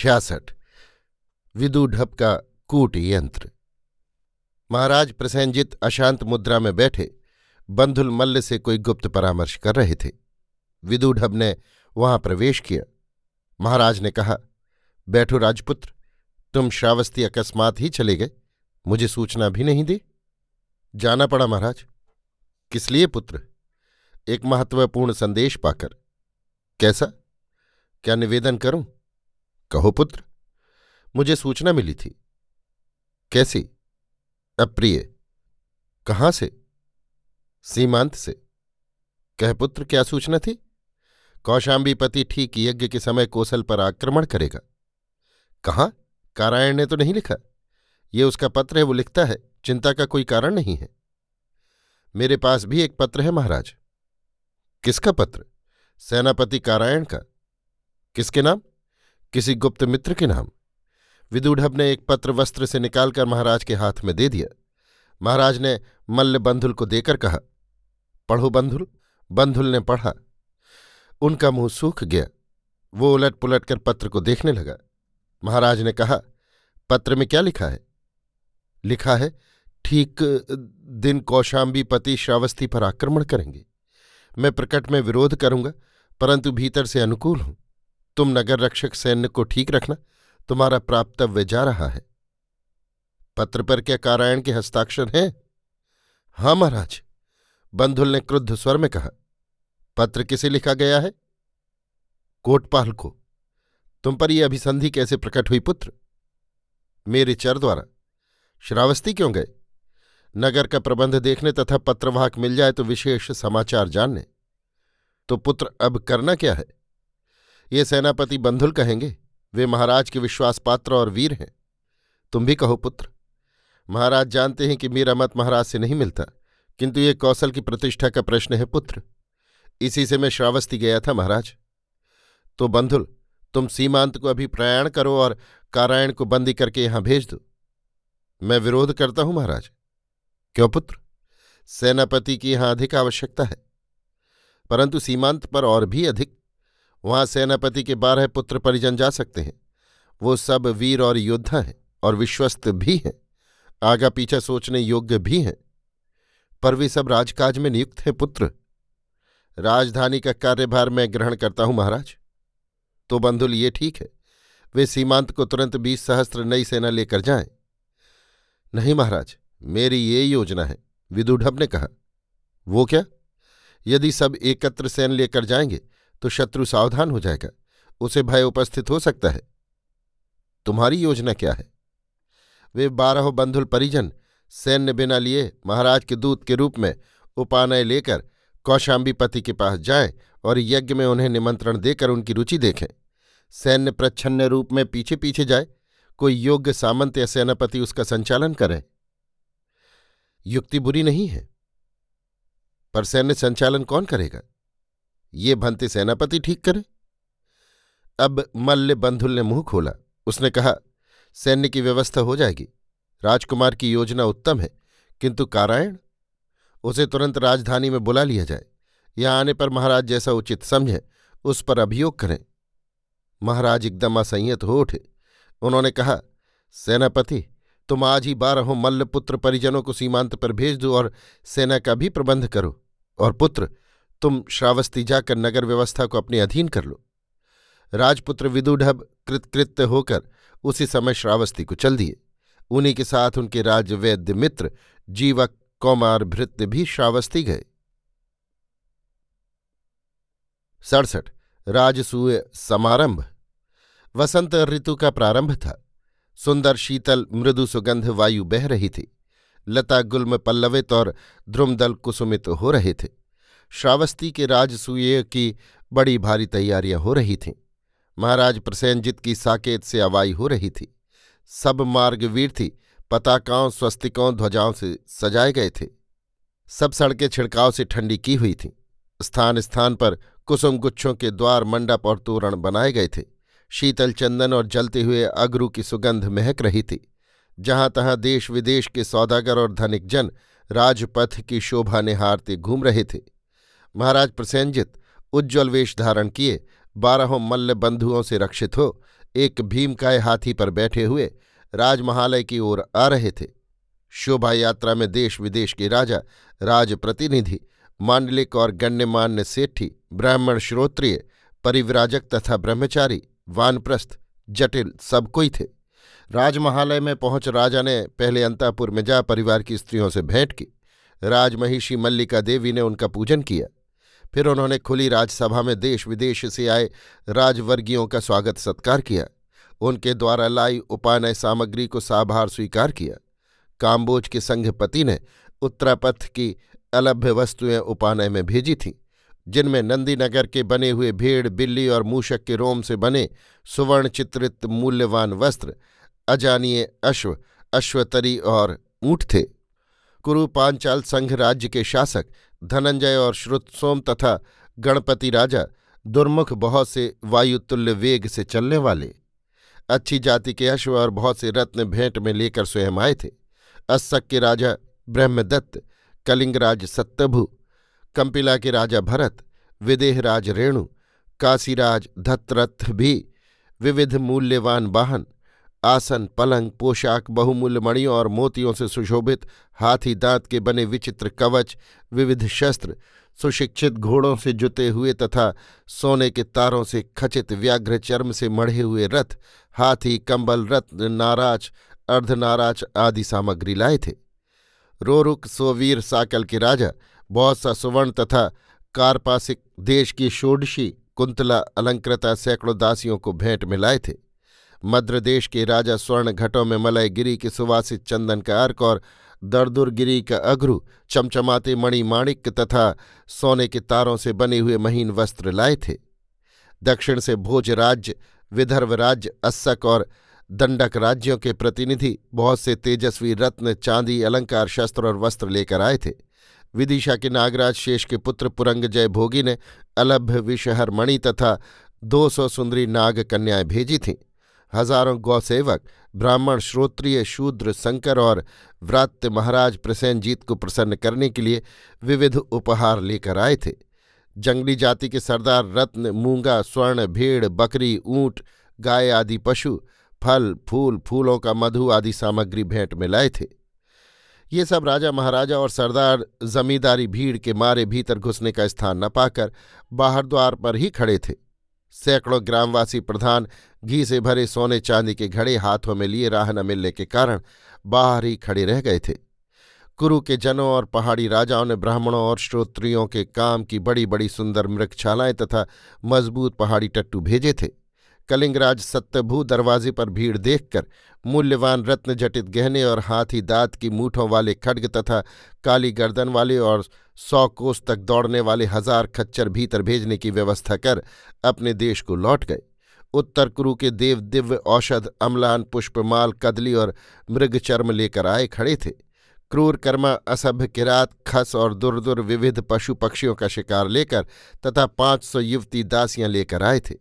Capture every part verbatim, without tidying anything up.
छियासठ विदुध्दभ का कूट यंत्र। महाराज प्रसेनजित अशांत मुद्रा में बैठे बंधुल मल्ल से कोई गुप्त परामर्श कर रहे थे। विदुध्दभ ने वहां प्रवेश किया। महाराज ने कहा, बैठो राजपुत्र, तुम श्रावस्ती अकस्मात ही चले गए, मुझे सूचना भी नहीं दी। जाना पड़ा महाराज। किस लिए पुत्र? एक महत्वपूर्ण संदेश पाकर। कैसा? क्या निवेदन करूं? कहो पुत्र। मुझे सूचना मिली थी। कैसी? अप्रिय। कहाँ से? सीमांत से। कह पुत्र, क्या सूचना थी? कौशाम्बी पति ठीक यज्ञ के समय कोसल पर आक्रमण करेगा। कहाँ? कारायण ने तो नहीं लिखा? ये उसका पत्र है, वो लिखता है, चिंता का कोई कारण नहीं है। मेरे पास भी एक पत्र है महाराज। किसका पत्र? सेनापति कारायण का। किसके नाम? किसी गुप्त मित्र के नाम। विदुध्दभ ने एक पत्र वस्त्र से निकालकर महाराज के हाथ में दे दिया। महाराज ने मल्ल बंधुल को देकर कहा, पढ़ो बंधुल। बंधुल ने पढ़ा। उनका मुंह सूख गया। वो उलट पुलट कर पत्र को देखने लगा। महाराज ने कहा, पत्र में क्या लिखा है? लिखा है, ठीक दिन कौशाम्बी पति श्रावस्ती पर आक्रमण करेंगे। मैं प्रकट में विरोध करूंगा, परंतु भीतर से अनुकूल हूं। तुम नगर रक्षक सैन्य को ठीक रखना, तुम्हारा प्राप्तव्य जा रहा है। पत्र पर क्या कारायण के हस्ताक्षर हैं? हाँ महाराज। बंधुल ने क्रुद्ध स्वर में कहा। पत्र किसे लिखा गया है? कोटपाल को। तुम पर यह अभिसंधि कैसे प्रकट हुई पुत्र? मेरे चर द्वारा। श्रावस्ती क्यों गए? नगर का प्रबंध देखने तथा पत्रवाहक मिल जाए तो विशेष समाचार जानने। तो पुत्र अब करना क्या है? ये सेनापति बंधुल कहेंगे, वे महाराज के विश्वास पात्र और वीर हैं। तुम भी कहो पुत्र। महाराज जानते हैं कि मेरा मत महाराज से नहीं मिलता, किंतु ये कौशल की प्रतिष्ठा का प्रश्न है पुत्र। इसी से मैं श्रावस्ती गया था महाराज। तो बंधुल, तुम सीमांत को अभी प्रयाण करो और कारायण को बंदी करके यहां भेज दो। मैं विरोध करता हूं महाराज। क्यों पुत्र? सेनापति की यहां अधिक आवश्यकता है, परंतु सीमांत पर और भी अधिक। वहां सेनापति के बारह पुत्र परिजन जा सकते हैं। वो सब वीर और योद्धा हैं और विश्वस्त भी हैं, आगा पीछा सोचने योग्य भी हैं, पर वे सब राजकाज में नियुक्त हैं पुत्र। राजधानी का कार्यभार मैं ग्रहण करता हूं महाराज। तो बंधुल, ये ठीक है, वे सीमांत को तुरंत बीस सहस्त्र नई सेना लेकर जाएं। नहीं महाराज, मेरी ये योजना है। विदुध्दभ ने कहा। वो क्या? यदि सब एकत्र सैन लेकर जाएंगे तो शत्रु सावधान हो जाएगा, उसे भय उपस्थित हो सकता है। तुम्हारी योजना क्या है? वे बारह बंधुल परिजन सैन्य बिना लिए महाराज के दूत के रूप में उपानय लेकर कौशाम्बी पति के पास जाएं और यज्ञ में उन्हें निमंत्रण देकर उनकी रुचि देखें। सैन्य प्रच्छन्न रूप में पीछे पीछे जाए, कोई योग्य सामंत या सेनापति उसका संचालन करें। युक्ति बुरी नहीं है, पर सैन्य संचालन कौन करेगा? ये भंते सेनापति ठीक करे। अब मल्ल बंधुल ने मुंह खोला। उसने कहा, सैन्य की व्यवस्था हो जाएगी। राजकुमार की योजना उत्तम है, किंतु कारायण, उसे तुरंत राजधानी में बुला लिया जाए। यहां आने पर महाराज जैसा उचित समझे उस पर अभियोग करें। महाराज एकदम असंयत हो उठे। उन्होंने कहा, सेनापति, तुम आज ही बारहों मल्ल पुत्र परिजनों को सीमांत पर भेज दो और सेना का भी प्रबंध करो, और पुत्र तुम श्रावस्ती जाकर नगर व्यवस्था को अपने अधीन कर लो। राजपुत्र विदुध्दभ कृतकृत्य होकर उसी समय श्रावस्ती को चल दिए। उन्हीं के साथ उनके राजवैद्य मित्र जीवक कौमार भृत्य भी श्रावस्ती गए। सड़सठ राजसूय समारंभ। वसंत ऋतु का प्रारंभ था। सुंदर शीतल मृदु सुगंध वायु बह रही थी। लता गुल्म पल्लवित और ध्रुमदल कुसुमित हो रहे थे। श्रावस्ती के राजसूय की बड़ी भारी तैयारियां हो रही थीं। महाराज प्रसेनजित की साकेत से अवाई हो रही थी। सब मार्ग वीर थी। पताकाओं, स्वस्तिकों, ध्वजाओं से सजाए गए थे। सब सड़कें छिड़काव से ठंडी की हुई थीं। स्थान स्थान पर कुसुम गुच्छों के द्वार, मंडप और तोरण बनाए गए थे। शीतल चंदन और जलते हुए अगरू की सुगंध महक रही थी। जहां तहां देश विदेश के सौदागर और धनिक जन राजपथ की शोभा निहारते घूम रहे थे। महाराज प्रसेनजित उज्ज्वल वेश धारण किए बारहों मल्ल बंधुओं से रक्षित हो एक भीमकाय हाथी पर बैठे हुए राजमहालय की ओर आ रहे थे। शोभा यात्रा में देश विदेश के राजा, राजप्रतिनिधि, मांडलिक और गण्यमान्य सेठी, ब्राह्मण श्रोत्रिय, परिव्राजक तथा ब्रह्मचारी, वानप्रस्थ, जटिल सब कोई थे। राजमहालय में पहुंच राजा ने पहले अंतापुर में जा परिवार की स्त्रियों से भेंट की। राजमहिषी मल्लिका देवी ने उनका पूजन किया। फिर उन्होंने खुली राजसभा में देश विदेश से आए राजवर्गियों का स्वागत सत्कार किया। उनके द्वारा लाई उपानय सामग्री को साभार स्वीकार किया। काम्बोज के संघपति ने उत्तरापथ की अलभ्य वस्तुएं उपानय में भेजी थीं, जिनमें नंदीनगर के बने हुए भेड़, बिल्ली और मूषक के रोम से बने सुवर्ण चित्रित मूल्यवान वस्त्र, अजानीय अश्व, अश्वतरी और ऊँट थे। कुरु पांचाल संघ राज्य के शासक धनंजय और श्रुत सोम तथा गणपति राजा दुर्मुख बहुत से वायुतुल्य वेग से चलने वाले अच्छी जाति के अश्व और बहुत से रत्न भेंट में लेकर स्वयं आए थे। अस्सक के राजा ब्रह्मदत्त, कलिंगराज सत्तभु, कंपिला के राजा भरत, विदेहराज रेणु, काशीराज धत्रत्त भी विविध मूल्यवान वाहन, आसन, पलंग, पोशाक, बहुमूल्य मणियों और मोतियों से सुशोभित हाथी दांत के बने विचित्र कवच, विविध शस्त्र, सुशिक्षित घोड़ों से जुते हुए तथा सोने के तारों से खचित व्याघ्र चर्म से मढ़े हुए रथ, हाथी, कंबल, रत्न, नाराज, अर्धनाराज आदि सामग्री लाए थे। रोरुक सोवीर साकल के राजा बहुत सा सुवर्ण तथा कारपासिक देश की षोडशी कुंतला अलंकृता सैकड़ों दासियों को भेंट में लाए थे। मद्र देश के राजा स्वर्ण घटों में मलयगिरी के सुवासित चंदन का अर्क और दरदुरगिरी का अघ्रू, चमचमाते मणिमाणिक तथा सोने के तारों से बने हुए महीन वस्त्र लाए थे। दक्षिण से भोज राज्य, विदर्भ राज्य, अस्सक और दंडक राज्यों के प्रतिनिधि बहुत से तेजस्वी रत्न, चांदी, अलंकार, शस्त्र और वस्त्र लेकर आए थे। विदिशा के नागराज शेष के पुत्र पुरंगजय भोगी ने अलभ्य विषहर मणि तथा दो सौ सुंदरी नाग कन्याएं भेजी थीं। हजारों गौसेवक, ब्राह्मण, श्रोत्रिय, शूद्र, संकर और व्रात्य महाराज प्रसेनजित को प्रसन्न करने के लिए विविध उपहार लेकर आए थे। जंगली जाति के सरदार रत्न, मूंगा, स्वर्ण, भेड़, बकरी, ऊँट, गाय आदि पशु, फल, फूल, फूलों का मधु आदि सामग्री भेंट में लाए थे। ये सब राजा, महाराजा और सरदार जमींदारी भीड़ के मारे भीतर घुसने का स्थान न पाकर बाहर द्वार पर ही खड़े थे। सैकड़ों ग्रामवासी प्रधान घी से भरे सोने चांदी के घड़े हाथों में लिए राह न मिलने के कारण बाहर ही खड़े रह गए थे। कुरु के जनों और पहाड़ी राजाओं ने ब्राह्मणों और श्रोत्रियों के काम की बड़ी बड़ी सुंदर मृगशालाएं तथा मजबूत पहाड़ी टट्टू भेजे थे। कलिंगराज सत्यभू दरवाजे पर भीड़ देखकर मूल्यवान रत्न जटित गहने और हाथी दांत की मूठों वाले खड्ग तथा काली गर्दन वाले और सौ कोस तक दौड़ने वाले हजार खच्चर भीतर भेजने की व्यवस्था कर अपने देश को लौट गए। उत्तर कुरु के देव दिव्य औषध, अम्लान, पुष्पमाल, कदली और मृग चर्म लेकर आए खड़े थे। क्रूर कर्मा, असभ्य किरात, खस और दुर्दुर विविध पशु पक्षियों का शिकार लेकर तथा पाँच सौ युवती दासियां लेकर आए थे।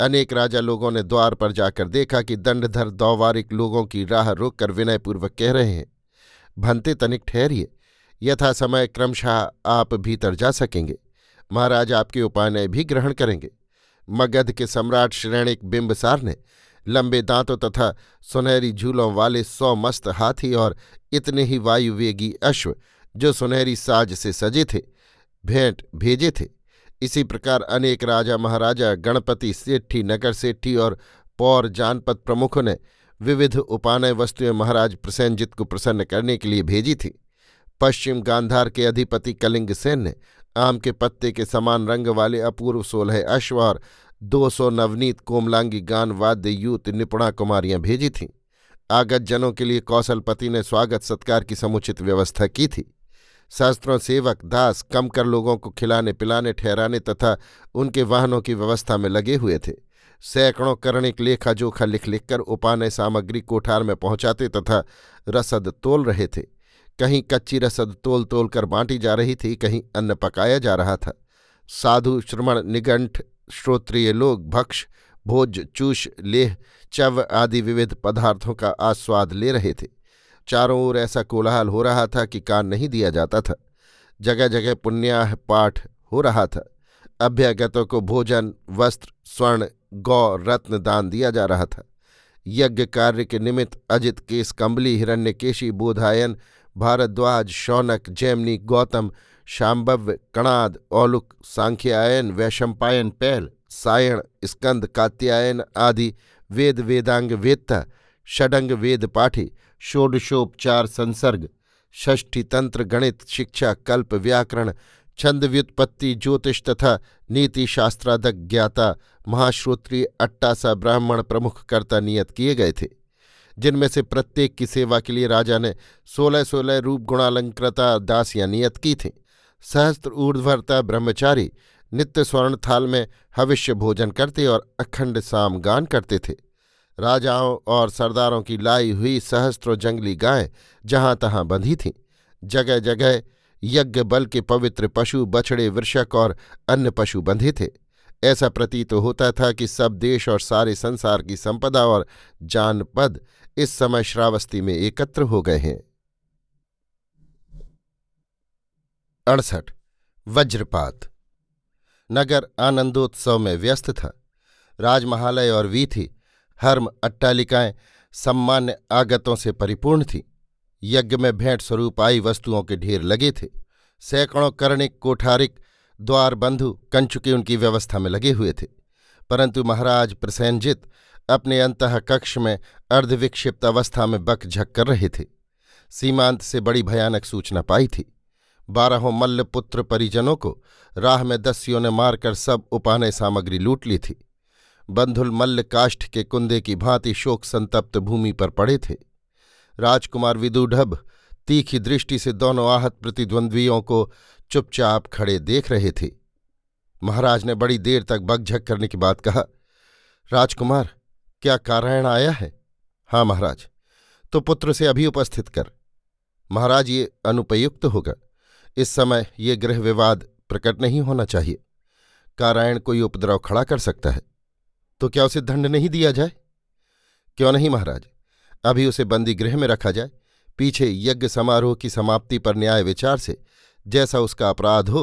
अनेक राजा लोगों ने द्वार पर जाकर देखा कि दंडधर दौवारिक लोगों की राह रोककर विनयपूर्वक कह रहे हैं, भंते तनिक ठहरिए, यथा समय क्रमशः आप भीतर जा सकेंगे, महाराज आपके उपानय भी ग्रहण करेंगे। मगध के सम्राट श्रेणिक बिंबसार ने लंबे दांतों तथा सुनहरी झूलों वाले सौ मस्त हाथी और इतने ही वायुवेगी अश्व जो सुनहरी साज से सजे थे भेंट भेजे थे। इसी प्रकार अनेक राजा, महाराजा, गणपति सेठी, नगर सेठी और पौर जानपद प्रमुखों ने विविध उपानय वस्तुएं महाराज प्रसेनजित को प्रसन्न करने के लिए भेजी थीं। पश्चिम गांधार के अधिपति कलिंगसेन ने आम के पत्ते के समान रंग वाले अपूर्व सोलह अश्व और दो सौ नवनीत कोमलांगी गान वाद्य यूत निपुणा कुमारियां भेजी थीं। आगत जनों के लिए कौशलपति ने स्वागत सत्कार की समुचित व्यवस्था की थी। शास्त्रों सेवक दास कम कर लोगों को खिलाने पिलाने, ठहराने तथा उनके वाहनों की व्यवस्था में लगे हुए थे। सैकड़ों करणिक लेखा जोखा लिख लिख कर उपानय सामग्री कोठार में पहुंचाते तथा रसद तोल रहे थे। कहीं कच्ची रसद तोल तोल कर बांटी जा रही थी, कहीं अन्न पकाया जा रहा था। साधु, श्रमण, निगंठ, श्रोत्रिय लोग भक्ष, भोज, चूष, लेह, चव आदि विविध पदार्थों का आस्वाद ले रहे थे। चारों ओर ऐसा कोलाहल हो रहा था कि कान नहीं दिया जाता था। जगह जगह पुण्याह पाठ हो रहा था। अभ्यागतों को भोजन, वस्त्र, स्वर्ण, गौ, रत्न दान दिया जा रहा था। यज्ञ कार्य के निमित्त अजित केस कंबली, हिरण्यकेशी, बोधायन, भारद्वाज, शौनक, जैमिनी, गौतम, शाम्भव्य, कणाद, औलुक, सांख्यायन, वैशंपायन, पैल, सायण, स्कंद, कात्यायन आदि वेद वेदांग वेत्ता, षडंग वेद पाठी, षोडशोपचार संसर्ग, षष्ठी तंत्र, गणित शिक्षा, कल्प व्याकरण, छंद व्युत्पत्ति, ज्योतिष तथा नीति शास्त्रादक ज्ञाता महाश्रोत्रीय अट्टासा ब्राह्मण प्रमुख कर्ता नियत किए गए थे, जिनमें से प्रत्येक की सेवा के लिए राजा ने सोलह सोलह रूप गुणालंकृता दासियां नियत की थीं। सहस्त्र ऊर्ध्वर्ता ब्रह्मचारी नित्य स्वर्ण थाल में हविष्य भोजन करते और अखंड साम गान करते थे। राजाओं और सरदारों की लाई हुई सहस्त्रों जंगली गायें जहाँ तहाँ बंधी थीं। जगह जगह यज्ञ बल के पवित्र पशु, बछड़े, वृषक और अन्य पशु बंधे थे। ऐसा प्रतीत होता था कि सब देश और सारे संसार की संपदा और जानपद इस समय श्रावस्ती में एकत्र हो गए हैं। अड़सठ वज्रपात। नगर आनंदोत्सव में व्यस्त था। राजमहालय और वीथी, हर्म, अट्टालिकाएं सम्मान्य आगतों से परिपूर्ण थीं। यज्ञ में भेंट स्वरूप आई वस्तुओं के ढेर लगे थे। सैकड़ों कर्णिक, कोठारिक, द्वार बंधु, कंचुके उनकी व्यवस्था में लगे हुए थे, परंतु महाराज प्रसेनजित अपने अंतः कक्ष में अर्धविक्षिप्त अवस्था में बकझक कर रहे थे। सीमांत से बड़ी भयानक सूचना पाई थी। बारहों मल्लपुत्र परिजनों को राह में दस्युओं ने मारकर सब उपानय सामग्री लूट ली थी। बंधुल मल्ल काष्ठ के कुंदे की भांति शोक संतप्त भूमि पर पड़े थे। राजकुमार विदुध्दभ तीखी दृष्टि से दोनों आहत प्रतिद्वंद्वियों को चुपचाप खड़े देख रहे थे। महाराज ने बड़ी देर तक बकझक करने के बाद कहा, राजकुमार, क्या कारायण आया है? हाँ महाराज। तो पुत्र से अभी उपस्थित कर। महाराज, ये अनुपयुक्त होगा। इस समय ये गृह विवाद प्रकट नहीं होना चाहिए। कारायण कोई उपद्रव खड़ा कर सकता है। तो क्या उसे दंड नहीं दिया जाए? क्यों नहीं महाराज, अभी उसे बंदी गृह में रखा जाए। पीछे यज्ञ समारोह की समाप्ति पर न्याय विचार से जैसा उसका अपराध हो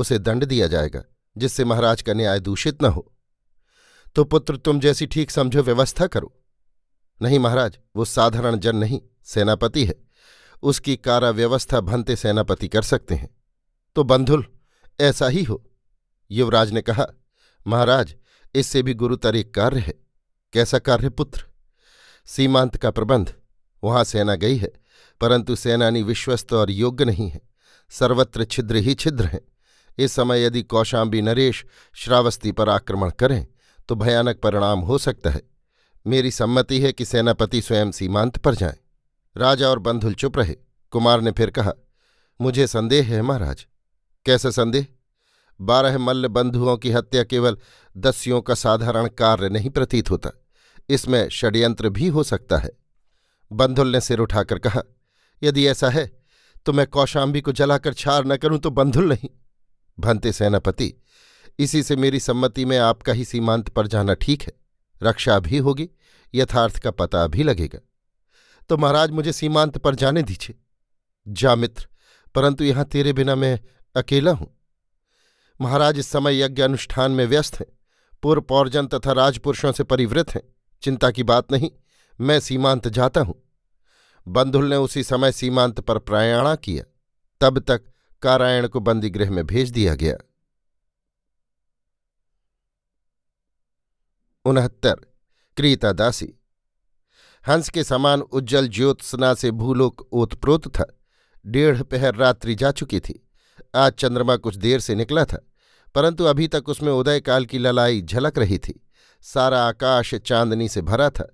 उसे दंड दिया जाएगा, जिससे महाराज का न्याय दूषित न हो। तो पुत्र, तुम जैसी ठीक समझो व्यवस्था करो। नहीं महाराज, वो साधारण जन नहीं, सेनापति है। उसकी कारा व्यवस्था भंते सेनापति कर सकते हैं। तो बंधुल, ऐसा ही हो। युवराज ने कहा, महाराज, इससे भी गुरुतर एक कार्य है। कैसा कार्य पुत्र? सीमांत का प्रबंध। वहां सेना गई है, परंतु सेनानी विश्वस्त और योग्य नहीं है। सर्वत्र छिद्र ही छिद्र हैं। इस समय यदि कौशाम्बी नरेश श्रावस्ती पर आक्रमण करें तो भयानक परिणाम हो सकता है। मेरी सम्मति है कि सेनापति स्वयं सीमांत पर जाएं। राजा और बंधुल चुप रहे। कुमार ने फिर कहा, मुझे संदेह है महाराज। कैसा संदेह? बारह मल्ल बंधुओं की हत्या केवल दस्युओं का साधारण कार्य नहीं प्रतीत होता, इसमें षड्यंत्र भी हो सकता है। बंधुल ने सिर उठाकर कहा, यदि ऐसा है तो मैं कौशाम्बी को जलाकर छार न करूं तो बंधुल नहीं। भंते सेनापति, इसी से मेरी सम्मति में आपका ही सीमांत पर जाना ठीक है। रक्षा भी होगी, यथार्थ का पता भी लगेगा। तो महाराज, मुझे सीमांत पर जाने दीजिए। जा मित्र, परंतु यहां तेरे बिना मैं अकेला हूं। महाराज इस समय यज्ञ अनुष्ठान में व्यस्त हैं, पूर्व पौर्जन तथा राजपुरुषों से परिवृत हैं। चिंता की बात नहीं, मैं सीमांत जाता हूं। बंधुल ने उसी समय सीमांत पर प्रयाणा किया। तब तक कारायण को बंदी गृह में भेज दिया गया। उनहत्तर क्रीता दासी। हंस के समान उज्जवल ज्योत्सना से भूलोक ओतप्रोत था। डेढ़ पहर रात्रि जा चुकी थी। आज चंद्रमा कुछ देर से निकला था, परंतु अभी तक उसमें उदयकाल की ललाई झलक रही थी। सारा आकाश चांदनी से भरा था।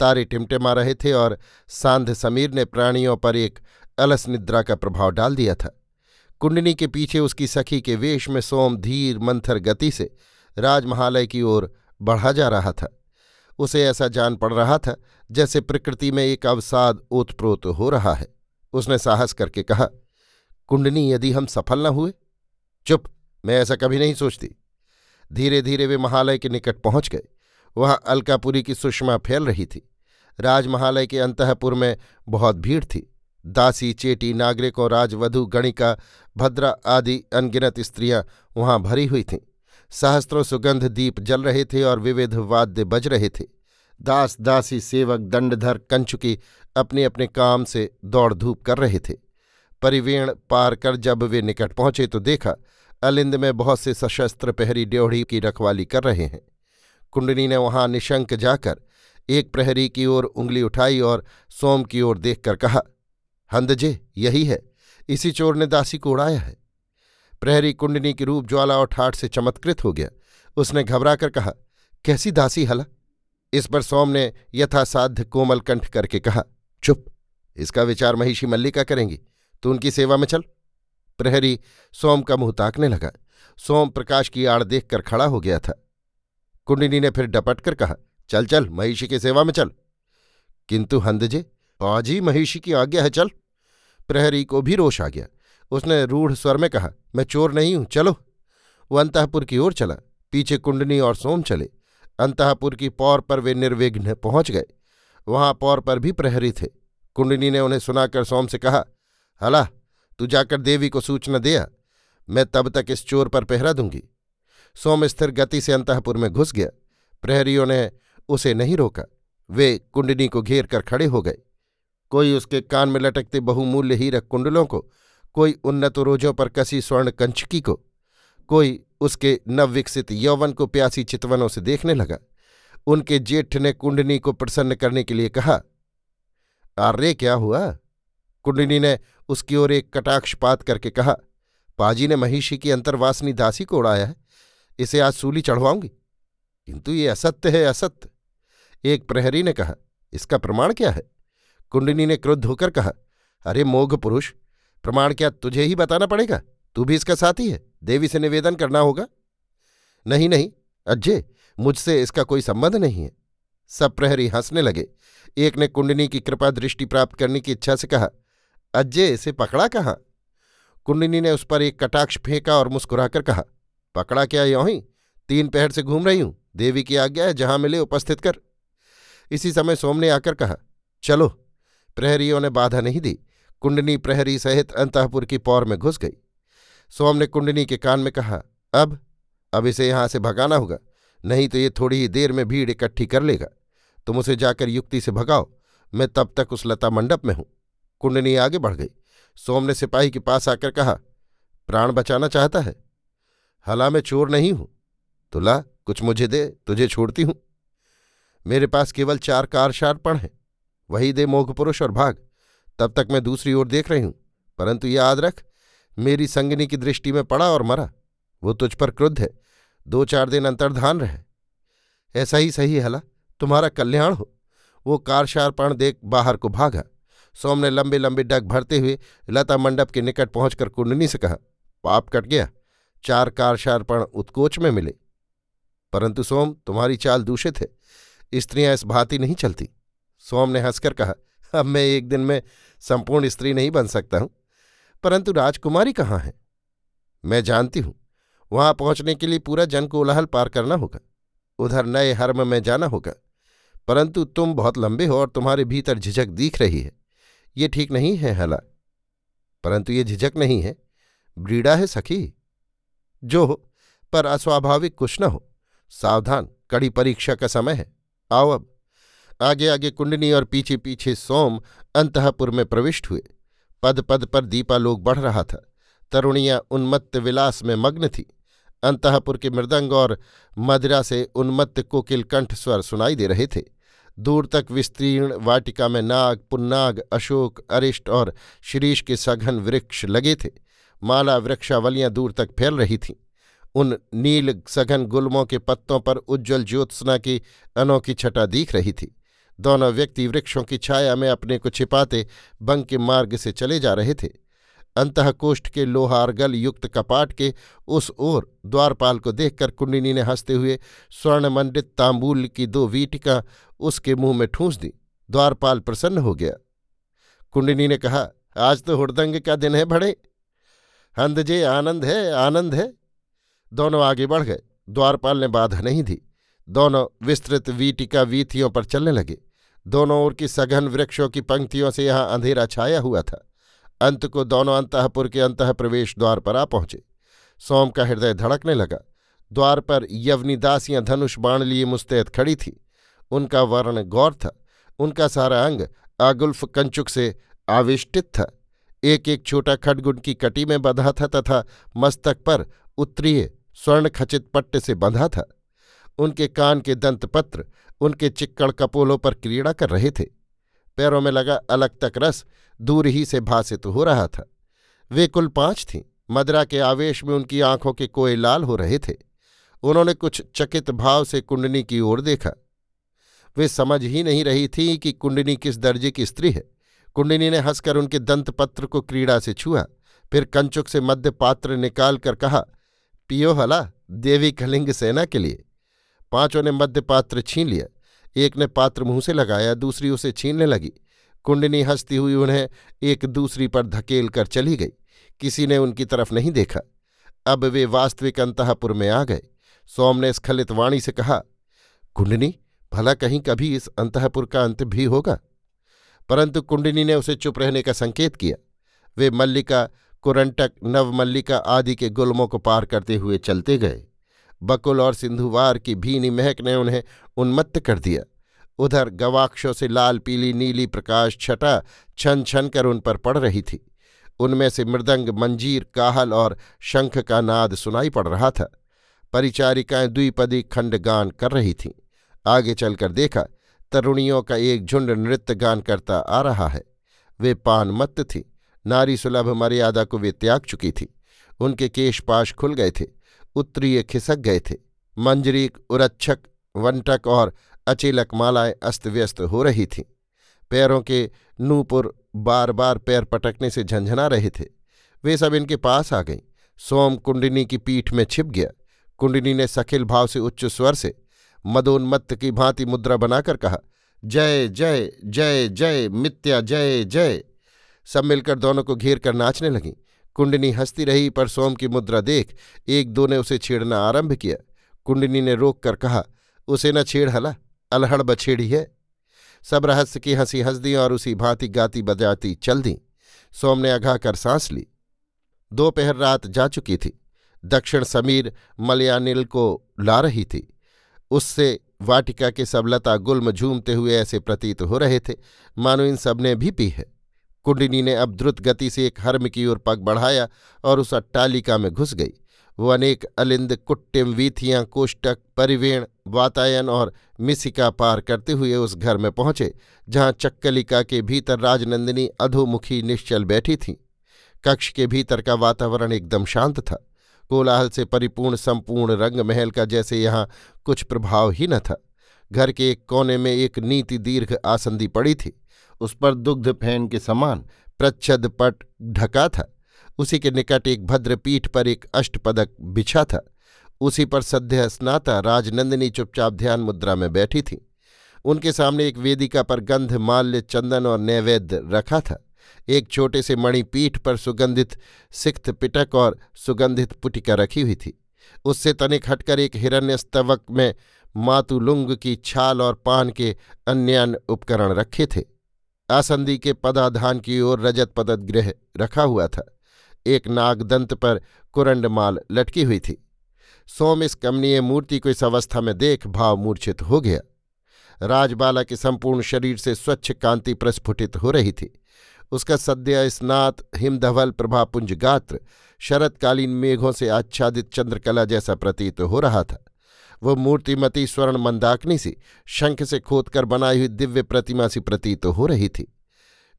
तारे टिमटिमा रहे थे और सांध समीर ने प्राणियों पर एक अलस निद्रा का प्रभाव डाल दिया था। कुंडिनी के पीछे उसकी सखी के वेश में सोम धीर मंथर गति से राजमहालय की ओर बढ़ा जा रहा था। उसे ऐसा जान पड़ रहा था जैसे प्रकृति में एक अवसाद ओतप्रोत हो रहा है। उसने साहस करके कहा, कुंडिनी, यदि हम सफल न हुए? चुप, मैं ऐसा कभी नहीं सोचती। धीरे धीरे वे महालय के निकट पहुंच गए। वहां अलकापुरी की सुषमा फैल रही थी। राजमहालय के अंतःपुर में बहुत भीड़ थी। दासी, चेटी, नागरिकों, राजवधू, गणिका, भद्रा आदि अनगिनत स्त्रियां वहां भरी हुई थीं। सहस्त्रों सुगंध दीप जल रहे थे और विविध वाद्य बज रहे थे। दास दासी सेवक दंडधर कंचुकी अपने अपने काम से दौड़ धूप कर रहे थे। परिवेण पार कर जब वे निकट पहुंचे तो देखा अलिंद में बहुत से सशस्त्र प्रहरी ड्योढ़ी की रखवाली कर रहे हैं। कुंडिनी ने वहां निशंक जाकर एक प्रहरी की ओर उंगली उठाई और सोम की ओर देखकर कहा, हंदजे यही है, इसी चोर ने दासी को उड़ाया है। प्रहरी कुंडिनी की रूप ज्वाला और ठाठ से चमत्कृत हो गया। उसने घबरा कर कहा, कैसी दासी हला? इस पर सोम ने यथासाध्य कोमल कंठ करके कहा, चुप, इसका विचार महिषी मल्लिका करेंगी, तू उनकी सेवा में चल। प्रहरी सोम का मुँह ताकने लगा। सोम प्रकाश की आड़ देखकर खड़ा हो गया था। कुंडिनी ने फिर डपट कर कहा, चल चल महिषी की सेवा में चल। किंतु हंदजे आजी महिषी की आज्ञा है चल। प्रहरी को भी रोष आ गया। उसने रूढ़ स्वर में कहा, मैं चोर नहीं हूं, चलो। वह अंतःपुर की ओर चला। पीछे कुंडिनी और सोम चले। अंतःपुर की पौर पर वे निर्विघ्न पहुंच गए। वहां पौर पर भी प्रहरी थे। कुंडिनी ने उन्हें सुनाकर सोम से कहा, हला तू जाकर देवी को सूचना दिया, मैं तब तक इस चोर पर पहरा दूंगी। सोम स्थिर गति से अंतःपुर में घुस गया। प्रहरियों ने उसे नहीं रोका। वे कुंडिनी को घेर कर खड़े हो गए। कोई उसके कान में लटकते बहुमूल्य हीरा कुंडलों को, कोई उन्नत रोजों पर कसी स्वर्ण कंचकी को, कोई उसके नवविकसित यौवन को प्यासी चितवनों से देखने लगा। उनके जेठ ने कुंडिनी को प्रसन्न करने के लिए कहा, आर्रे क्या हुआ? कुंडिनी ने उसकी ओर एक कटाक्षपात करके कहा, पाजी ने महिषी की अंतर्वासिनी दासी को उड़ाया है, इसे आज सूली चढ़वाऊंगी। किंतु ये असत्य है, असत्य। एक प्रहरी ने कहा, इसका प्रमाण क्या है? कुंडिनी ने क्रुद्ध होकर कहा, अरे मोघ पुरुष, प्रमाण क्या तुझे ही बताना पड़ेगा? तू भी इसका साथी है, देवी से निवेदन करना होगा। नहीं नहीं अज्जे, मुझसे इसका कोई संबंध नहीं है। सब प्रहरी हंसने लगे। एक ने कुंडिनी की कृपा दृष्टि प्राप्त करने की इच्छा से कहा, अज्जे इसे पकड़ा कहाँ? कुंडिनी ने उस पर एक कटाक्ष फेंका और मुस्कुराकर कहा, पकड़ा क्या यों ही, तीन पहर से घूम रही हूं, देवी की आज्ञा है, जहां मिले उपस्थित कर। इसी समय सोम ने आकर कहा, चलो। प्रहरियों ने बाधा नहीं दी। कुंडिनी प्रहरी सहित अंतःपुर की पौर में घुस गई। सोम ने कुंडिनी के कान में कहा, अब अब इसे यहां से भगाना होगा, नहीं तो ये थोड़ी ही देर में भीड़ इकट्ठी कर लेगा। तुम उसे जाकर युक्ति से भगाओ, मैं तब तक उस लता मंडप में हूं। कुंडिनी आगे बढ़ गई। सोम ने सिपाही के पास आकर कहा, प्राण बचाना चाहता है? हला मैं चोर नहीं हूं, तुला कुछ मुझे दे, तुझे छोड़ती हूं। मेरे पास केवल चार कारशार्पण हैं, वही दे मोघ पुरुष और भाग। तब तक मैं दूसरी ओर देख रही हूं, परंतु याद रख, मेरी संगिनी की दृष्टि में पड़ा और मरा। वो तुझ पर क्रुद्ध है, दो चार दिन अंतर्धान रहे। ऐसा ही सही हला, तुम्हारा कल्याण हो। वो कारशार्पण देख बाहर को भागा। सोम ने लंबे लंबे डग भरते हुए लता मंडप के निकट पहुंचकर कुंडिनी से कहा, पाप कट गया, चार कारशार्पण उत्कोच में मिले। परंतु सोम, तुम्हारी चाल दूषित है, स्त्रियां इस भांति नहीं चलती। सोम ने हंसकर कहा, अब मैं एक दिन में संपूर्ण स्त्री नहीं बन सकता हूं, परंतु राजकुमारी कहाँ है? मैं जानती हूं, वहां पहुंचने के लिए पूरा जनकोलाहल पार करना होगा, उधर नए हर्म में जाना होगा। परंतु तुम बहुत लंबे हो और तुम्हारे भीतर झिझक दिख रही है, ये ठीक नहीं है हला। परंतु ये झिझक नहीं है, ब्रीड़ा है सखी। जो हो, पर अस्वाभाविक कुछ न हो। सावधान, कड़ी परीक्षा का समय है। आओ अब। आगे आगे कुंडिनी और पीछे पीछे सोम अंतःपुर में प्रविष्ट हुए। पद पद पर दीपालोक बढ़ रहा था। तरुणियाँ उन्मत्त विलास में मग्न थीं। अंतःपुर के मृदंग और मदिरा से उन्मत्त कोकिल कंठ स्वर सुनाई दे रहे थे। दूर तक विस्तीर्ण वाटिका में नाग, पुन्नाग, अशोक, अरिष्ट और शिरीष के सघन वृक्ष लगे थे। माला वृक्षावलियाँ दूर तक फैल रही थीं। उन नील सघन गुल्मों के पत्तों पर उज्ज्वल ज्योत्सना की अनोखी छटा दिख रही थी। दोनों व्यक्ति वृक्षों की छाया में अपने को छिपाते बंग के मार्ग से चले जा रहे थे। अंतःकोष्ठ के लोहारगल युक्त कपाट के उस ओर द्वारपाल को देखकर कुंडिनी ने हंसते हुए स्वर्णमंडित तांबूल की दो वीटिकां उसके मुंह में ठूंस दी। द्वारपाल प्रसन्न हो गया। कुंडिनी ने कहा, आज तो हुड़दंग का दिन है भड़े। हंदजे आनंद है, आनंद है। दोनों आगे बढ़ गए। द्वारपाल ने बाधा नहीं दी। दोनों विस्तृत वीटिका वीथियों पर चलने लगे। दोनों ओर की सघन वृक्षों की पंक्तियों से यहाँ अंधेरा छाया हुआ था। अंत को दोनों अंतःपुर के अंतः प्रवेश द्वार पर आ पहुंचे। सोम का हृदय धड़कने लगा। द्वार पर यवनी दासियां धनुष बाण लिए मुस्तैद खड़ी थीं। उनका वर्ण गौर था, उनका सारा अंग आगुल्फ कंचुक से आविष्टित था, एक एक छोटा खड्ग उनकी कटी में बंधा था तथा मस्तक पर उत्तरीय स्वर्ण खचित पट्टे से बंधा था। उनके कान के दंतपत्र उनके चिक्कड़ कपोलों पर क्रीड़ा कर रहे थे। पैरों में लगा अलग तक रस दूर ही से भासित हो रहा था। वे कुल पांच थीं। मदरा के आवेश में उनकी आंखों के कोए लाल हो रहे थे। उन्होंने कुछ चकित भाव से कुंडिनी की ओर देखा। वे समझ ही नहीं रही थीं कि कुंडिनी किस दर्जे की स्त्री है। कुंडिनी ने हंसकर उनके दंतपत्र को क्रीड़ा से छुआ, फिर कंचुक से मध्य पात्र निकालकर कहा, पियो हला, देवी कलिंग सेना के लिए। पांचों ने मध्य पात्र छीन लिया। एक ने पात्र मुंह से लगाया, दूसरी उसे छीनने लगी। कुंडिनी हंसती हुई उन्हें एक दूसरी पर धकेल कर चली गई। किसी ने उनकी तरफ नहीं देखा। अब वे वास्तविक अंतःपुर में आ गए। सोम ने स्खलित वाणी से कहा, कुंडिनी, भला कहीं कभी इस अंतःपुर का अंत भी होगा। परंतु कुंडिनी ने उसे चुप रहने का संकेत किया। वे मल्लिका, कुरंटक, नवमल्लिका आदि के गुल्मों को पार करते हुए चलते गए। बकुल और सिंधुवार की भीनी महक ने उन्हें उन्मत्त कर दिया। उधर गवाक्षों से लाल पीली नीली प्रकाश छटा छन छन कर उन पर पड़ रही थी। उनमें से मृदंग, मंजीर, काहल और शंख का नाद सुनाई पड़ रहा था। परिचारिकाएं द्विपदी खंडगान कर रही थीं। आगे चलकर देखा, तरुणियों का एक झुंड नृत्य गान करता आ रहा है। वे पानमत्त थीं। नारी सुलभ मर्यादा को वे त्याग चुकी थीं। उनके केशपाश खुल गए थे, उत्तरीय खिसक गए थे। मंजरीक, उरच्छक, वंटक और अचेलक मालाएं अस्त व्यस्त हो रही थीं। पैरों के नूपुर बार बार पैर पटकने से झंझना रहे थे। वे सब इनके पास आ गईं। सोम कुंडिनी की पीठ में छिप गया। कुंडिनी ने सखिल भाव से उच्च स्वर से मदोन्मत्त की भांति मुद्रा बनाकर कहा, जय जय जय जय मित्या जय जय। सब मिलकर दोनों को घेर कर नाचने लगीं। कुंडिनी हंसती रही, पर सोम की मुद्रा देख एक दो ने उसे छेड़ना आरंभ किया। कुंडिनी ने रोक कर कहा, उसे न छेड़ हला, अलहड़ बछेड़ी है। सब रहस्य की हंसी हंस दी और उसी भांति गाती बजाती चल दी। सोम ने अघा कर सांस ली। दोपहर रात जा चुकी थी। दक्षिण समीर मलयानिल को ला रही थी। उससे वाटिका के सब लता गुल्म झूमते हुए ऐसे प्रतीत हो रहे थे मानो इन सब ने भी पी है। कुंडिनी ने अब द्रुत गति से एक हर्म की ओर पग बढ़ाया और उस अट्टालिका में घुस गई। वो अनेक अलिंद, कुट्टिम, वीथियां, कोष्टक, परिवेण, वातायन और मिसिका पार करते हुए उस घर में पहुंचे जहां चक्कलिका के भीतर राजनंदिनी अधोमुखी निश्चल बैठी थीं। कक्ष के भीतर का वातावरण एकदम शांत था। कोलाहल से परिपूर्ण संपूर्ण रंग महल का जैसे यहाँ कुछ प्रभाव ही न था। घर के एक कोने में एक नीति दीर्घ आसंदी पड़ी थी। उस पर दुग्ध फैन के समान प्रच्छद पट ढका था। उसी के निकट एक भद्र पीठ पर एक अष्टपदक बिछा था। उसी पर सद्य स्नाता राजनंदिनी चुपचाप ध्यान मुद्रा में बैठी थी। उनके सामने एक वेदिका पर गंध, माल्य, चंदन और नैवेद्य रखा था। एक छोटे से मणिपीठ पर सुगंधित सिक्त पिटक और सुगंधित पुटिका रखी हुई थी। उससे तनिक हटकर एक हिरण्यस्तवक में मातुलुंग की छाल और पान के अन्यान्य उपकरण रखे थे। आसंदी के पदाधान की ओर रजत पदग्रह रखा हुआ था। एक नागदंत पर कुरंडमाल लटकी हुई थी। सोम इस कमनीय मूर्ति को इस अवस्था में देख भाव मूर्छित हो गया। राजबाला के संपूर्ण शरीर से स्वच्छ कांति प्रस्फुटित हो रही थी। उसका सद्य स्नात हिमधवल प्रभापुंज गात्र शरतकालीन मेघों से आच्छादित चंद्रकला जैसा प्रतीत हो रहा था। वह मूर्तिमती स्वर्ण मंदाकिनी सी शंख से खोदकर बनाई हुई दिव्य प्रतिमा सी प्रतीत हो रही थी,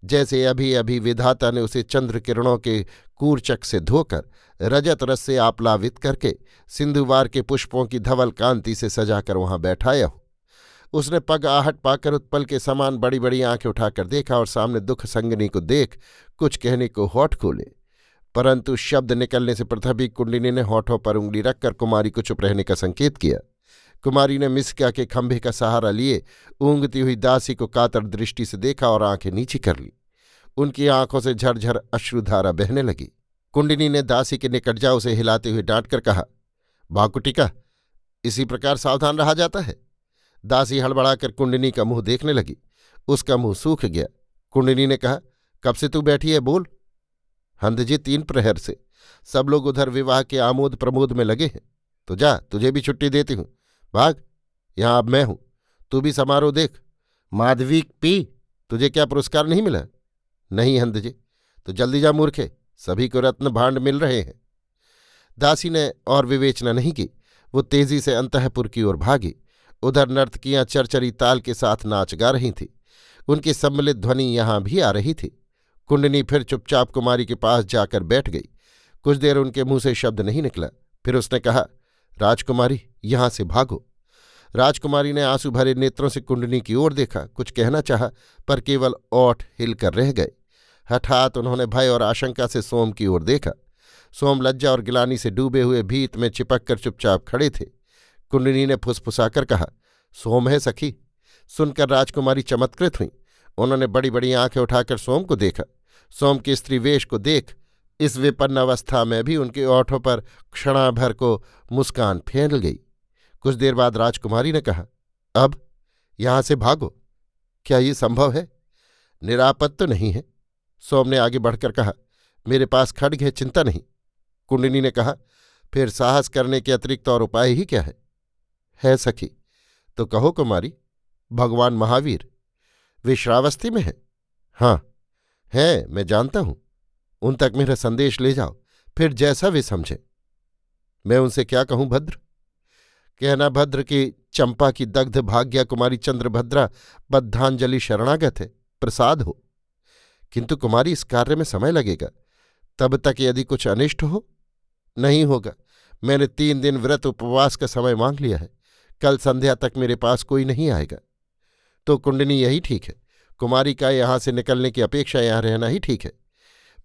जैसे अभी अभी विधाता ने उसे चंद्र किरणों के कूर्चक से धोकर रजत रस से आप्लावित करके सिंधुवार के पुष्पों की धवल कांति से सजाकर वहां बैठाया हो। उसने पग आहट पाकर उत्पल के समान बड़ी बड़ी आंखें उठाकर देखा और सामने दुख संगनी को देख कुछ कहने को होठ खोले, परंतु शब्द निकलने से प्रथभी कुंडिनी ने होठों पर उंगली रखकर कुमारी को चुप रहने का संकेत किया। कुमारी ने मिसका के खंभे का सहारा लिए ऊँगती हुई दासी को कातर दृष्टि से देखा और आंखें नीची कर ली। उनकी आंखों से झरझर अश्रुधारा बहने लगी। कुंडिनी ने दासी के निकट जा उसे हिलाते हुए डांटकर कहा, भाकुटिका, इसी प्रकार सावधान रहा जाता है। दासी हड़बड़ाकर कुंडिनी का मुंह देखने लगी। उसका मुंह सूख गया। कुंडिनी ने कहा, कब से तू बैठी है, बोल। हंधजी, तीन प्रहर से। सब लोग उधर विवाह के आमोद प्रमोद में लगे हैं। तो जा, तुझे भी छुट्टी देती हूँ, भाग यहाँ, अब मैं हूँ, तू भी समारोह देख। माधवी पी, तुझे क्या पुरस्कार नहीं मिला? नहीं हंदजे। तो जल्दी जा मूर्खे, सभी को रत्न भांड मिल रहे हैं। दासी ने और विवेचना नहीं की, वो तेजी से अंतःपुर की ओर भागी। उधर नर्तकियां चरचरी ताल के साथ नाच गा रही थीं, उनकी सम्मिलित ध्वनि यहाँ भी आ रही थी। कुंडिनी फिर चुपचाप कुमारी के पास जाकर बैठ गई। कुछ देर उनके मुंह से शब्द नहीं निकला, फिर उसने कहा, राजकुमारी यहाँ से भागो। राजकुमारी ने आंसू भरे नेत्रों से कुंडिनी की ओर देखा, कुछ कहना चाहा पर केवल ओठ हिलकर रह गए। हठात उन्होंने भय और आशंका से सोम की ओर देखा। सोम लज्जा और गिलानी से डूबे हुए भीत में चिपक कर चुपचाप खड़े थे। कुंडिनी ने फुसफुसाकर कहा, सोम है सखी। सुनकर राजकुमारी चमत्कृत हुई। उन्होंने बड़ी बड़ी आंखें उठाकर सोम को देखा। सोम के स्त्री वेश को देख इस विपन्न अवस्था में भी उनके ओठों पर क्षणाभर को मुस्कान फैल गई। कुछ देर बाद राजकुमारी ने कहा, अब यहाँ से भागो, क्या ये संभव है? निरापद तो नहीं है। सोम ने आगे बढ़कर कहा, मेरे पास खड्ग है, चिंता नहीं। कुंडिनी ने कहा, फिर साहस करने के अतिरिक्त और उपाय ही क्या है? है सखी। तो कहो कुमारी। भगवान महावीर विश्रावस्थी में है? हाँ हैं, मैं जानता हूँ। उन तक मेरा संदेश ले जाओ, फिर जैसा वे समझें। मैं उनसे क्या कहूँ भद्र? कहना भद्र की चंपा की दग्ध भाग्या कुमारी चंद्रभद्रा बद्धांजलि शरणागत है, प्रसाद हो। किंतु कुमारी इस कार्य में समय लगेगा, तब तक यदि कुछ अनिष्ट हो? नहीं होगा, मैंने तीन दिन व्रत उपवास का समय मांग लिया है, कल संध्या तक मेरे पास कोई नहीं आएगा। तो कुंडिनी यही ठीक है, कुमारी का यहाँ से निकलने की अपेक्षा यहाँ रहना ही ठीक है।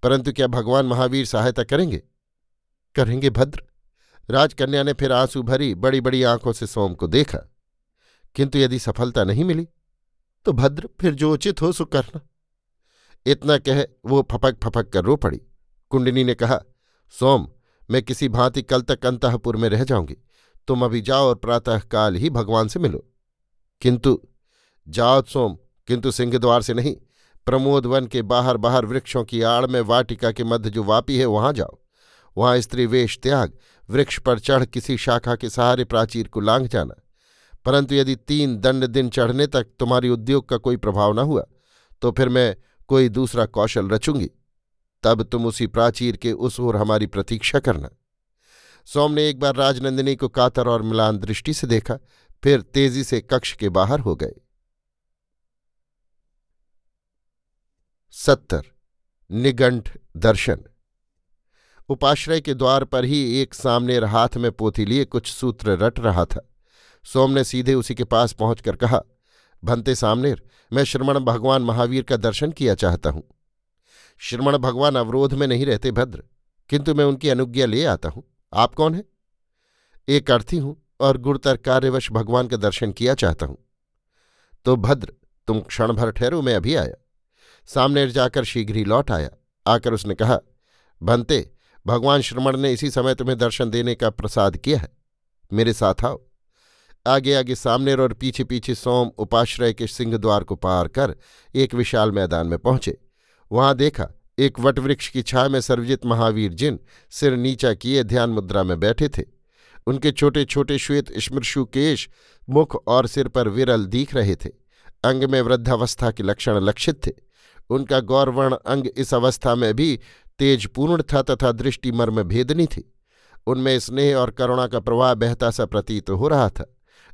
परंतु क्या भगवान महावीर सहायता करेंगे? करेंगे भद्र। राजकन्या ने फिर आंसू भरी बड़ी बड़ी आंखों से सोम को देखा। किंतु यदि सफलता नहीं मिली तो भद्र फिर जो उचित हो सो करना। इतना कह वो फपक फपक कर रो पड़ी। कुंडिनी ने कहा, सोम मैं किसी भांति कल तक अंतःपुर में रह जाऊंगी, तुम अभी जाओ और प्रातःकाल ही भगवान से मिलो। किंतु? जाओ सोम, किंतु सिंहद्वार से नहीं, प्रमोद वन के बाहर बाहर वृक्षों की आड़ में वाटिका के मध्य जो वापी है वहां जाओ। वहां स्त्री वेश त्याग, वृक्ष पर चढ़ किसी शाखा के सहारे प्राचीर को लांघ जाना। परंतु यदि तीन दंड दिन चढ़ने तक तुम्हारी उद्योग का कोई प्रभाव न हुआ तो फिर मैं कोई दूसरा कौशल रचूंगी, तब तुम उसी प्राचीर के उस ओर हमारी प्रतीक्षा करना। सोम ने एक बार राजनंदिनी को कातर और म्लान दृष्टि से देखा, फिर तेजी से कक्ष के बाहर हो गए। सत्तर निगंठ दर्शन। उपाश्रय के द्वार पर ही एक सामने हाथ में पोथी लिए कुछ सूत्र रट रहा था। सोम ने सीधे उसी के पास पहुंचकर कहा, भंते सामनेर, मैं श्रमण भगवान महावीर का दर्शन किया चाहता हूं। श्रमण भगवान अवरोध में नहीं रहते भद्र, किंतु मैं उनकी अनुज्ञा ले आता हूं। आप कौन हैं? एक अर्थी हूं और गुरुतर कार्यवश भगवान का दर्शन किया चाहता हूं। तो भद्र तुम क्षण भर ठहरो, मैं अभी आया। सामनेर जाकर शीघ्र ही लौट आया। आकर उसने कहा, भंते भगवान श्रमण ने इसी समय तुम्हें दर्शन देने का प्रसाद किया है, मेरे साथ आओ। आगे आगे सामनेर और पीछे पीछे सोम उपाश्रय के सिंहद्वार को पार कर एक विशाल मैदान में पहुंचे। वहां देखा एक वटवृक्ष की छाया में सर्वजित महावीर जिन सिर नीचा किए ध्यान मुद्रा में बैठे थे। उनके छोटे छोटे श्वेत स्मृशुकेश, मुख और सिर पर विरल दिख रहे थे। अंग में वृद्धावस्था के लक्षण लक्षित थे। उनका गौरवर्ण अंग इस अवस्था में भी तेजपूर्ण था तथा दृष्टि मर्म भेदनी थी। उनमें स्नेह और करुणा का प्रवाह बहता सा प्रतीत हो रहा था।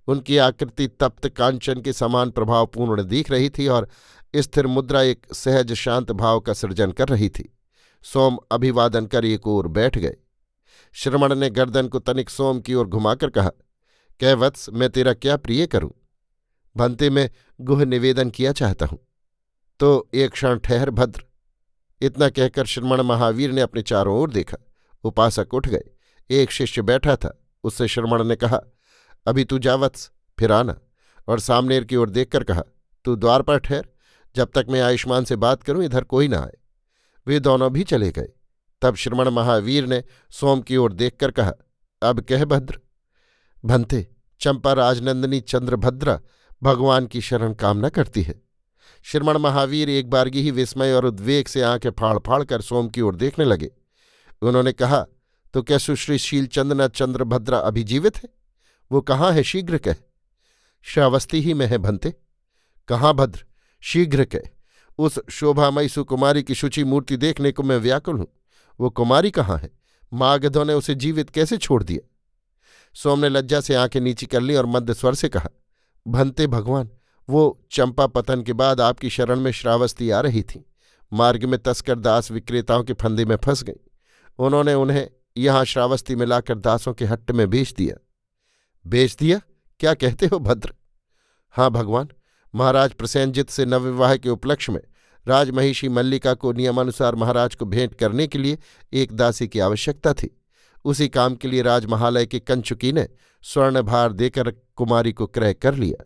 उनकी आकृति तप्त कांचन के समान प्रभावपूर्ण दिख रही थी और स्थिर मुद्रा एक सहज शांत भाव का सृजन कर रही थी। सोम अभिवादन कर एक ओर बैठ गए। श्रमण ने गर्दन को तनिक सोम की ओर घुमाकर कहा, कह वत्स, मैं तेरा क्या प्रिय करूं? भंते मैं गुह निवेदन किया चाहता हूं। तो एक क्षण ठहर भद्र। इतना कहकर श्रमण महावीर ने अपने चारों ओर देखा। उपासक उठ गए। एक शिष्य बैठा था, उससे श्रमण ने कहा, अभी तू जावत्स, फिर आना। और सामनेर की ओर देखकर कहा, तू द्वार पर ठहर, जब तक मैं आयुष्मान से बात करूं इधर कोई ना आए। वे दोनों भी चले गए। तब श्रमण महावीर ने सोम की ओर देखकर कहा, अब कह भद्र। भंते चंपा राजनंदिनी चंद्रभद्रा भगवान की शरण कामना करती है। श्रमण महावीर एक बारगी ही विस्मय और उद्वेग से आंखें फाड़ फाड़ कर सोम की ओर देखने लगे। उन्होंने कहा, तो क्या सुश्रीशील चंदना चंद्रभद्रा अभिजीवित है? वो कहाँ है? शीघ्र कह। श्रावस्ती ही में है भंते। कहाँ भद्र? शीघ्र कह। उस शोभामयी सुकुमारी की शुचि मूर्ति देखने को मैं व्याकुल हूँ। वो कुमारी कहाँ है? मागधों ने उसे जीवित कैसे छोड़ दिया? सोम ने लज्जा से आंखें नीची कर ली और मध्य स्वर से कहा, भंते भगवान, वो चंपा पतन के बाद आपकी शरण में श्रावस्ती आ रही थी। मार्ग में तस्कर दास विक्रेताओं के फंदे में फंस गई। उन्होंने उन्हें यहाँ श्रावस्ती में लाकर दासों के हट्ट में बेच दिया। बेच दिया? क्या कहते हो भद्र? हाँ भगवान, महाराज प्रसेनजित से नवविवाह के उपलक्ष्य में राजमहिषी मल्लिका को नियमानुसार महाराज को भेंट करने के लिए एक दासी की आवश्यकता थी। उसी काम के लिए राजमहालय के कंचुकी ने स्वर्ण भार देकर कुमारी को क्रय कर लिया।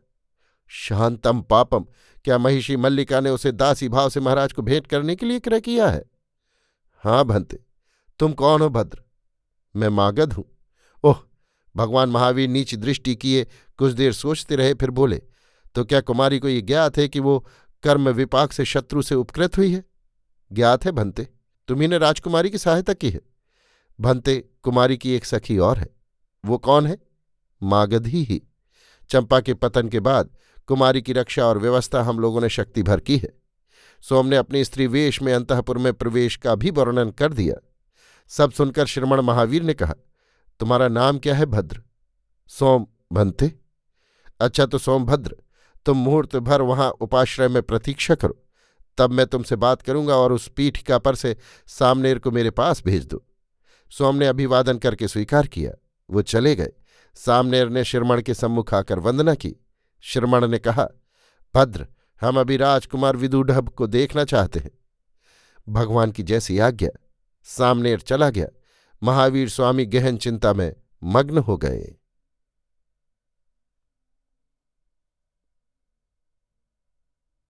शांतम पापम, क्या महिषी मल्लिका ने उसे दासी भाव से महाराज को भेंट करने के लिए क्रय किया है? हाँ भंते। तुम कौन हो भद्र? मैं मागध हूँ। ओह भगवान! महावीर नीच दृष्टि किए कुछ देर सोचते रहे, फिर बोले, तो क्या कुमारी को ये ज्ञात है कि वो कर्म विपाक से शत्रु से उपकृत हुई है? ज्ञात है भंते। तुम्ही ने राजकुमारी की सहायता की है? भंते, कुमारी की एक सखी और है। वो कौन है? मागधी ही। चंपा के पतन के बाद कुमारी की रक्षा और व्यवस्था हम लोगों ने शक्ति भर की है। सोम ने अपने स्त्री वेश में अंतःपुर में प्रवेश का भी वर्णन कर दिया। सब सुनकर श्रीमण महावीर ने कहा, तुम्हारा नाम क्या है भद्र? सोम भंते। अच्छा तो सोम भद्र, तुम मुहूर्त भर वहाँ उपाश्रय में प्रतीक्षा करो, तब मैं तुमसे बात करूँगा और उस पीठिका पर से सामनेर को मेरे पास भेज दो। सोम ने अभिवादन करके स्वीकार किया। वो चले गए। सामनेर ने श्रीमण के सम्मुख आकर वंदना की। श्रीमण ने कहा, भद्र, हम अभी राजकुमार विदुध्दभ को देखना चाहते हैं। भगवान की जैसी आज्ञा। सामनेर चला गया। महावीर स्वामी गहन चिंता में मग्न हो गए।